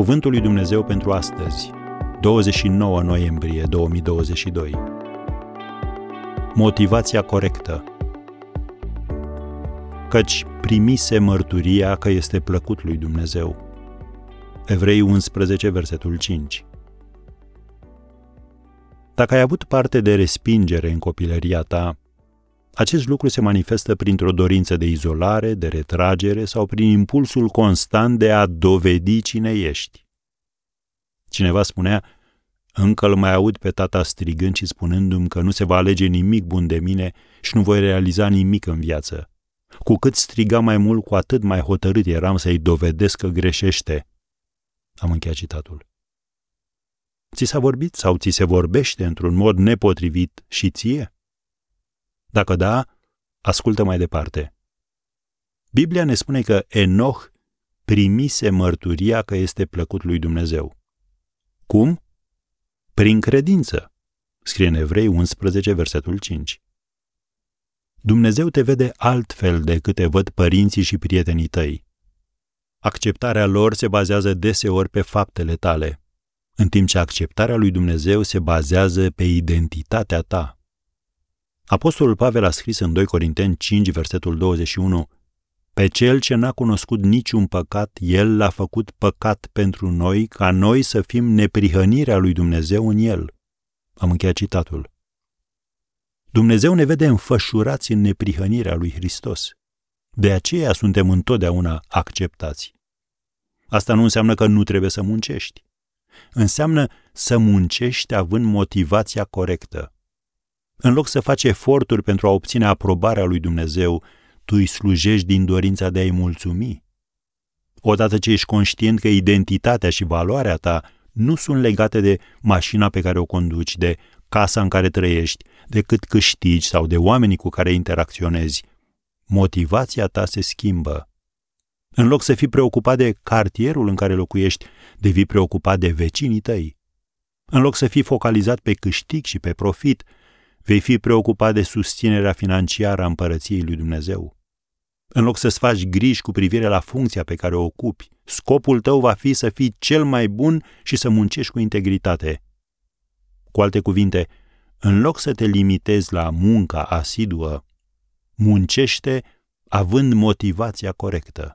Cuvântul lui Dumnezeu pentru astăzi, 29 noiembrie 2022. Motivația corectă. Căci primise mărturia că este plăcut lui Dumnezeu. Evrei 11, versetul 5. Dacă ai avut parte de respingere în copilăria ta, acest lucru se manifestă printr-o dorință de izolare, de retragere sau prin impulsul constant de a dovedi cine ești. Cineva spunea, încă îl mai aud pe tata strigând și spunându-mi că nu se va alege nimic bun de mine și nu voi realiza nimic în viață. Cu cât striga mai mult, cu atât mai hotărât eram să-i dovedesc că greșește. Am încheiat citatul. Ți s-a vorbit sau ți se vorbește într-un mod nepotrivit și ție? Dacă da, ascultă mai departe. Biblia ne spune că Enoch primise mărturia că este plăcut lui Dumnezeu. Cum? Prin credință, scrie în Evrei 11, versetul 5. Dumnezeu te vede altfel decât te văd părinții și prietenii tăi. Acceptarea lor se bazează deseori pe faptele tale, în timp ce acceptarea lui Dumnezeu se bazează pe identitatea ta. Apostolul Pavel a scris în 2 Corinteni 5, versetul 21, pe cel ce n-a cunoscut niciun păcat, el l-a făcut păcat pentru noi, ca noi să fim neprihănirea lui Dumnezeu în el. Am încheiat citatul. Dumnezeu ne vede înfășurați în neprihănirea lui Hristos. De aceea suntem întotdeauna acceptați. Asta nu înseamnă că nu trebuie să muncești. Înseamnă să muncești având motivația corectă. În loc să faci eforturi pentru a obține aprobarea lui Dumnezeu, tu îi slujești din dorința de a-i mulțumi. Odată ce ești conștient că identitatea și valoarea ta nu sunt legate de mașina pe care o conduci, de casa în care trăiești, de cât câștigi sau de oamenii cu care interacționezi, motivația ta se schimbă. În loc să fii preocupat de cartierul în care locuiești, devii preocupat de vecinii tăi. În loc să fii focalizat pe câștig și pe profit, vei fi preocupat de susținerea financiară a împărăției lui Dumnezeu. În loc să-ți faci griji cu privire la funcția pe care o ocupi, scopul tău va fi să fii cel mai bun și să muncești cu integritate. Cu alte cuvinte, în loc să te limitezi la munca asiduă, muncește având motivația corectă.